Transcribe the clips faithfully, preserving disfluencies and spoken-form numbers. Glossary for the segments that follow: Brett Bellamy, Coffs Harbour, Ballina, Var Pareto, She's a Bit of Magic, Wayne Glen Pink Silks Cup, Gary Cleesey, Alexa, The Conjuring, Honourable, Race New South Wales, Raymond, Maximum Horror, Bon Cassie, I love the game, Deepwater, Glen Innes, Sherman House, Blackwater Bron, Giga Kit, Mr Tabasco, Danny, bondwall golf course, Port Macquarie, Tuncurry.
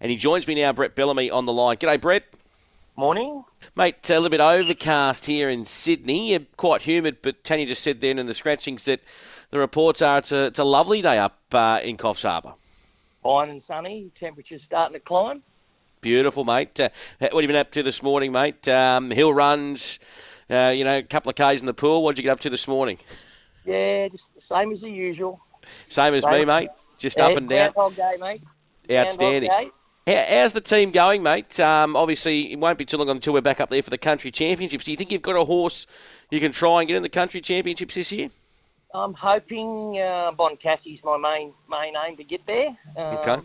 And he joins me now, Brett Bellamy, on the line. G'day, Brett. Morning. Mate, a little bit overcast here in Sydney. Quite humid, but Tanya just said then in the scratchings that the reports are it's a, it's a lovely day up uh, in Coffs Harbour. Fine and sunny. Temperatures starting to climb. Beautiful, mate. Uh, what have you been up to this morning, mate? Um, hill runs, uh, you know, a couple of Ks in the pool. What did you get up to this morning? Yeah, just the same as the usual. Same as same me, mate. Just yeah, up and down. Groundhog Day, mate. Outstanding. Groundhog Day. How's the team going, mate? Um, obviously, it won't be too long until we're back up there for the country championships. Do you think you've got a horse you can try and get in the country championships this year? I'm hoping uh, Bon Cassie's my main main aim to get there. Um, okay.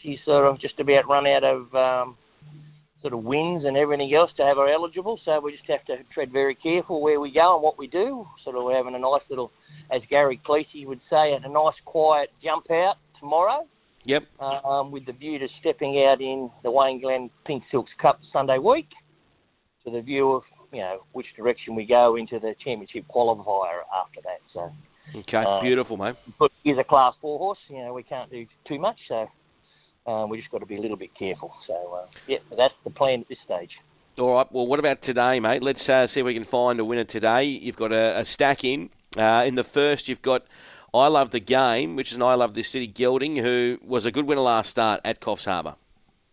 She's sort of just about run out of um, sort of wins and everything else to have her eligible, so we just have to tread very careful where we go and what we do. Sort of we're having a nice little, as Gary Cleesey would say, a nice quiet jump out tomorrow. Yep. Um, with the view to stepping out in the Wayne Glen Pink Silks Cup Sunday week, to the view of, you know, which direction we go into the championship qualifier after that. So. Okay, um, beautiful, mate. But he's a class four horse. You know, we can't do too much, so um, we just got to be a little bit careful. So, uh, yeah, that's the plan at this stage. All right. Well, what about today, mate? Let's uh, see if we can find a winner today. You've got a, a stack in. Uh, in the first, you've got I Love the Game, which is an I Love This City gelding, who was a good winner last start at Coffs Harbour.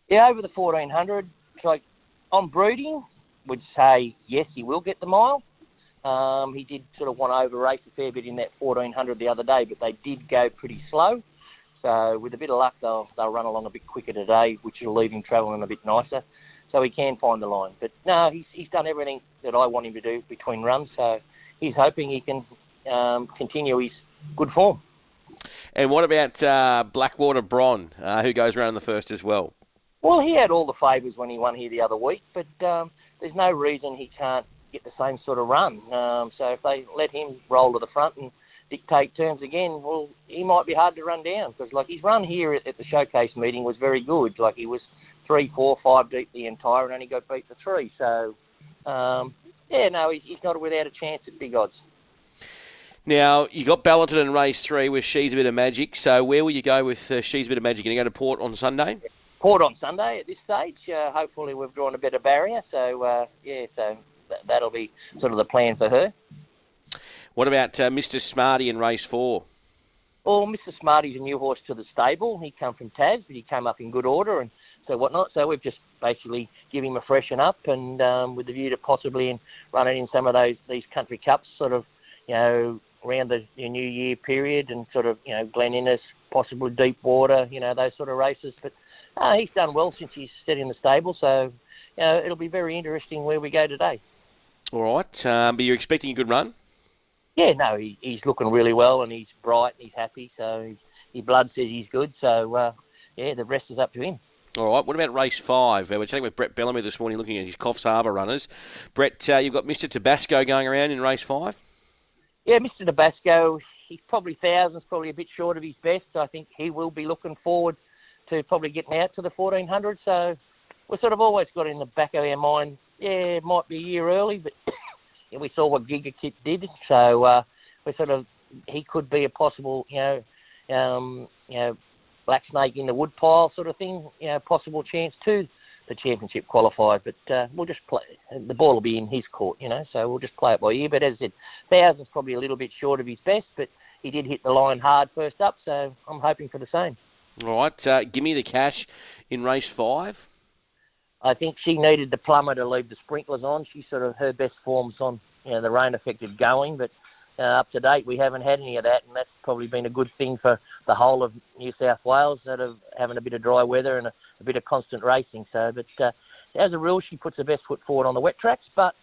Yeah, over the fourteen hundred. Like, on brooding, would say, yes, he will get the mile. Um, he did sort of want to over-race a fair bit in that fourteen hundred the other day, but they did go pretty slow. So with a bit of luck, they'll, they'll run along a bit quicker today, which will leave him travelling a bit nicer. So he can find the line. But no, he's, he's done everything that I want him to do between runs, so he's hoping he can um, continue his good form. And what about uh, Blackwater Bron, uh, who goes around in the first as well? Well, he had all the favours when he won here the other week, but um, there's no reason he can't get the same sort of run. Um, so if they let him roll to the front and dictate terms again, well, he might be hard to run down, because like his run here at, at the showcase meeting was very good. Like he was three, four, five deep the entire, and only got beat for three. So um, yeah, no, he, he's not without a chance at big odds. Now, you got balloted in race three with She's a Bit of Magic, so where will you go with uh, She's a Bit of Magic? Are you going to go to Port on Sunday? Port on Sunday at this stage. Uh, hopefully we've drawn a better barrier, so uh, yeah, so th- that'll be sort of the plan for her. What about uh, Mister Smarty in race four? Well, Mister Smarty's a new horse to the stable. He come from Taz, but he came up in good order and so whatnot, so we've just basically given him a freshen up and um, with the view to possibly running in some of those these country cups sort of, you know, around the New Year period and sort of, you know, Glen Innes, possibly Deepwater, you know, those sort of races. But uh, he's done well since he's set in the stable, so, you know, it'll be very interesting where we go today. All right. Um, but you're expecting a good run? Yeah, no, he, he's looking really well and he's bright and he's happy, so his, his blood says he's good. So, uh, yeah, the rest is up to him. All right. What about race five? Uh, we're chatting with Brett Bellamy this morning looking at his Coffs Harbour runners. Brett, uh, you've got Mr Tabasco going around in race five? Yeah, Mister Tabasco, he's probably thousands, probably a bit short of his best. I think he will be looking forward to probably getting out to the fourteen hundred. So we've sort of always got in the back of our mind, yeah, it might be a year early, but yeah, we saw what Giga Kit did. So uh, we sort of, he could be a possible, you know, um, you know, black snake in the woodpile sort of thing, you know, possible chance to the championship qualifier, but uh, we'll just play. The ball will be in his court, you know, so we'll just play it by ear. But as I said, Thousand's probably a little bit short of his best, but he did hit the line hard first up, so I'm hoping for the same. All right, uh, give me the cash in race five. I think she needed the plumber to leave the sprinklers on. She sort of, her best form's on, you know, the rain-affected going, but uh, up to date we haven't had any of that, and that's probably been a good thing for the whole of New South Wales, sort of having a bit of dry weather and a a bit of constant racing. So, but uh, as a rule, she puts her best foot forward on the wet tracks. But,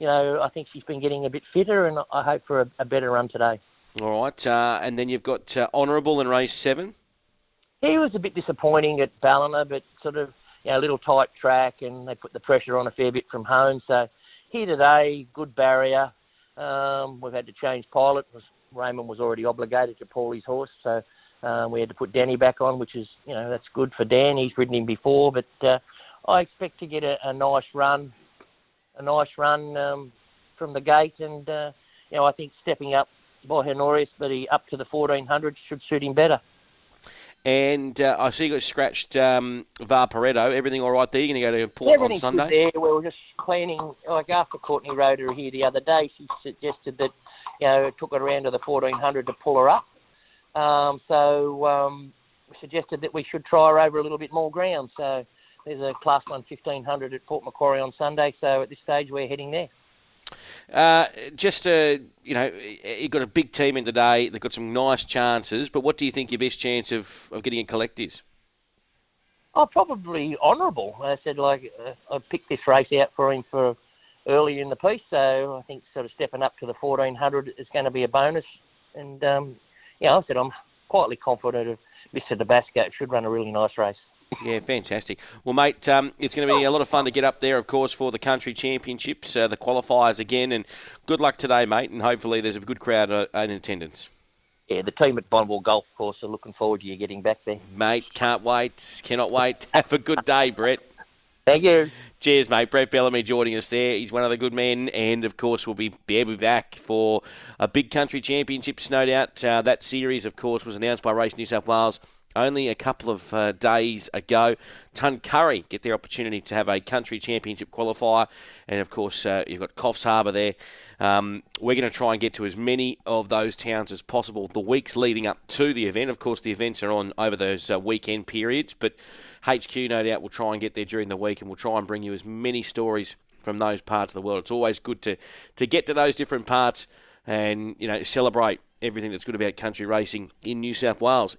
you know, I think she's been getting a bit fitter and I hope for a, a better run today. All right. Uh, and then you've got uh, Honourable in race seven. He was a bit disappointing at Ballina, but sort of, you know, a little tight track and they put the pressure on a fair bit from home. So here today, good barrier. Um, we've had to change pilot. Raymond was already obligated to pull his horse, so Um, we had to put Danny back on, which is, you know, that's good for Dan. He's ridden him before, but uh, I expect to get a, a nice run, a nice run um, from the gate. And, uh, you know, I think stepping up by Honorius, but he up to the fourteen hundred should suit him better. And uh, I see you got scratched um, Var Pareto. Everything all right there? You're going to go to Port on Sunday? Everything's there. We were just cleaning. Like after Courtney rode her here the other day, she suggested that, you know, it took her around to the fourteen hundred to pull her up. Um, so um, suggested that we should try her over a little bit more ground. So there's a Class one fifteen hundred at Port Macquarie on Sunday. So at this stage, we're heading there. Uh, just, uh, you know, you've got a big team in today. They've got some nice chances. But what do you think your best chance of, of getting a collect is? Oh, probably Honourable. I said, like, uh, I picked this race out for him for earlier in the piece. So I think sort of stepping up to the fourteen hundred is going to be a bonus. And, um, yeah, I said I'm quietly confident of Mr Tabasco. It should run a really nice race. Yeah, fantastic. Well, mate, um, it's going to be a lot of fun to get up there, of course, for the country championships, uh, the qualifiers again, and good luck today, mate, and hopefully there's a good crowd uh, in attendance. Yeah, the team at Bondwall Golf Course are looking forward to you getting back there. Mate, can't wait, cannot wait. Have a good day, Brett. Thank you. Cheers, mate. Brett Bellamy joining us there. He's one of the good men, and of course, we'll be, yeah, be back for a big country championships, no doubt. Uh, that series, of course, was announced by Race New South Wales only a couple of uh, days ago. Tuncurry get their opportunity to have a country championship qualifier. And, of course, uh, you've got Coffs Harbour there. Um, we're going to try and get to as many of those towns as possible the weeks leading up to the event. Of course, the events are on over those uh, weekend periods, but H Q, no doubt, will try and get there during the week, and we'll try and bring you as many stories from those parts of the world. It's always good to, to get to those different parts and, you know, celebrate everything that's good about country racing in New South Wales.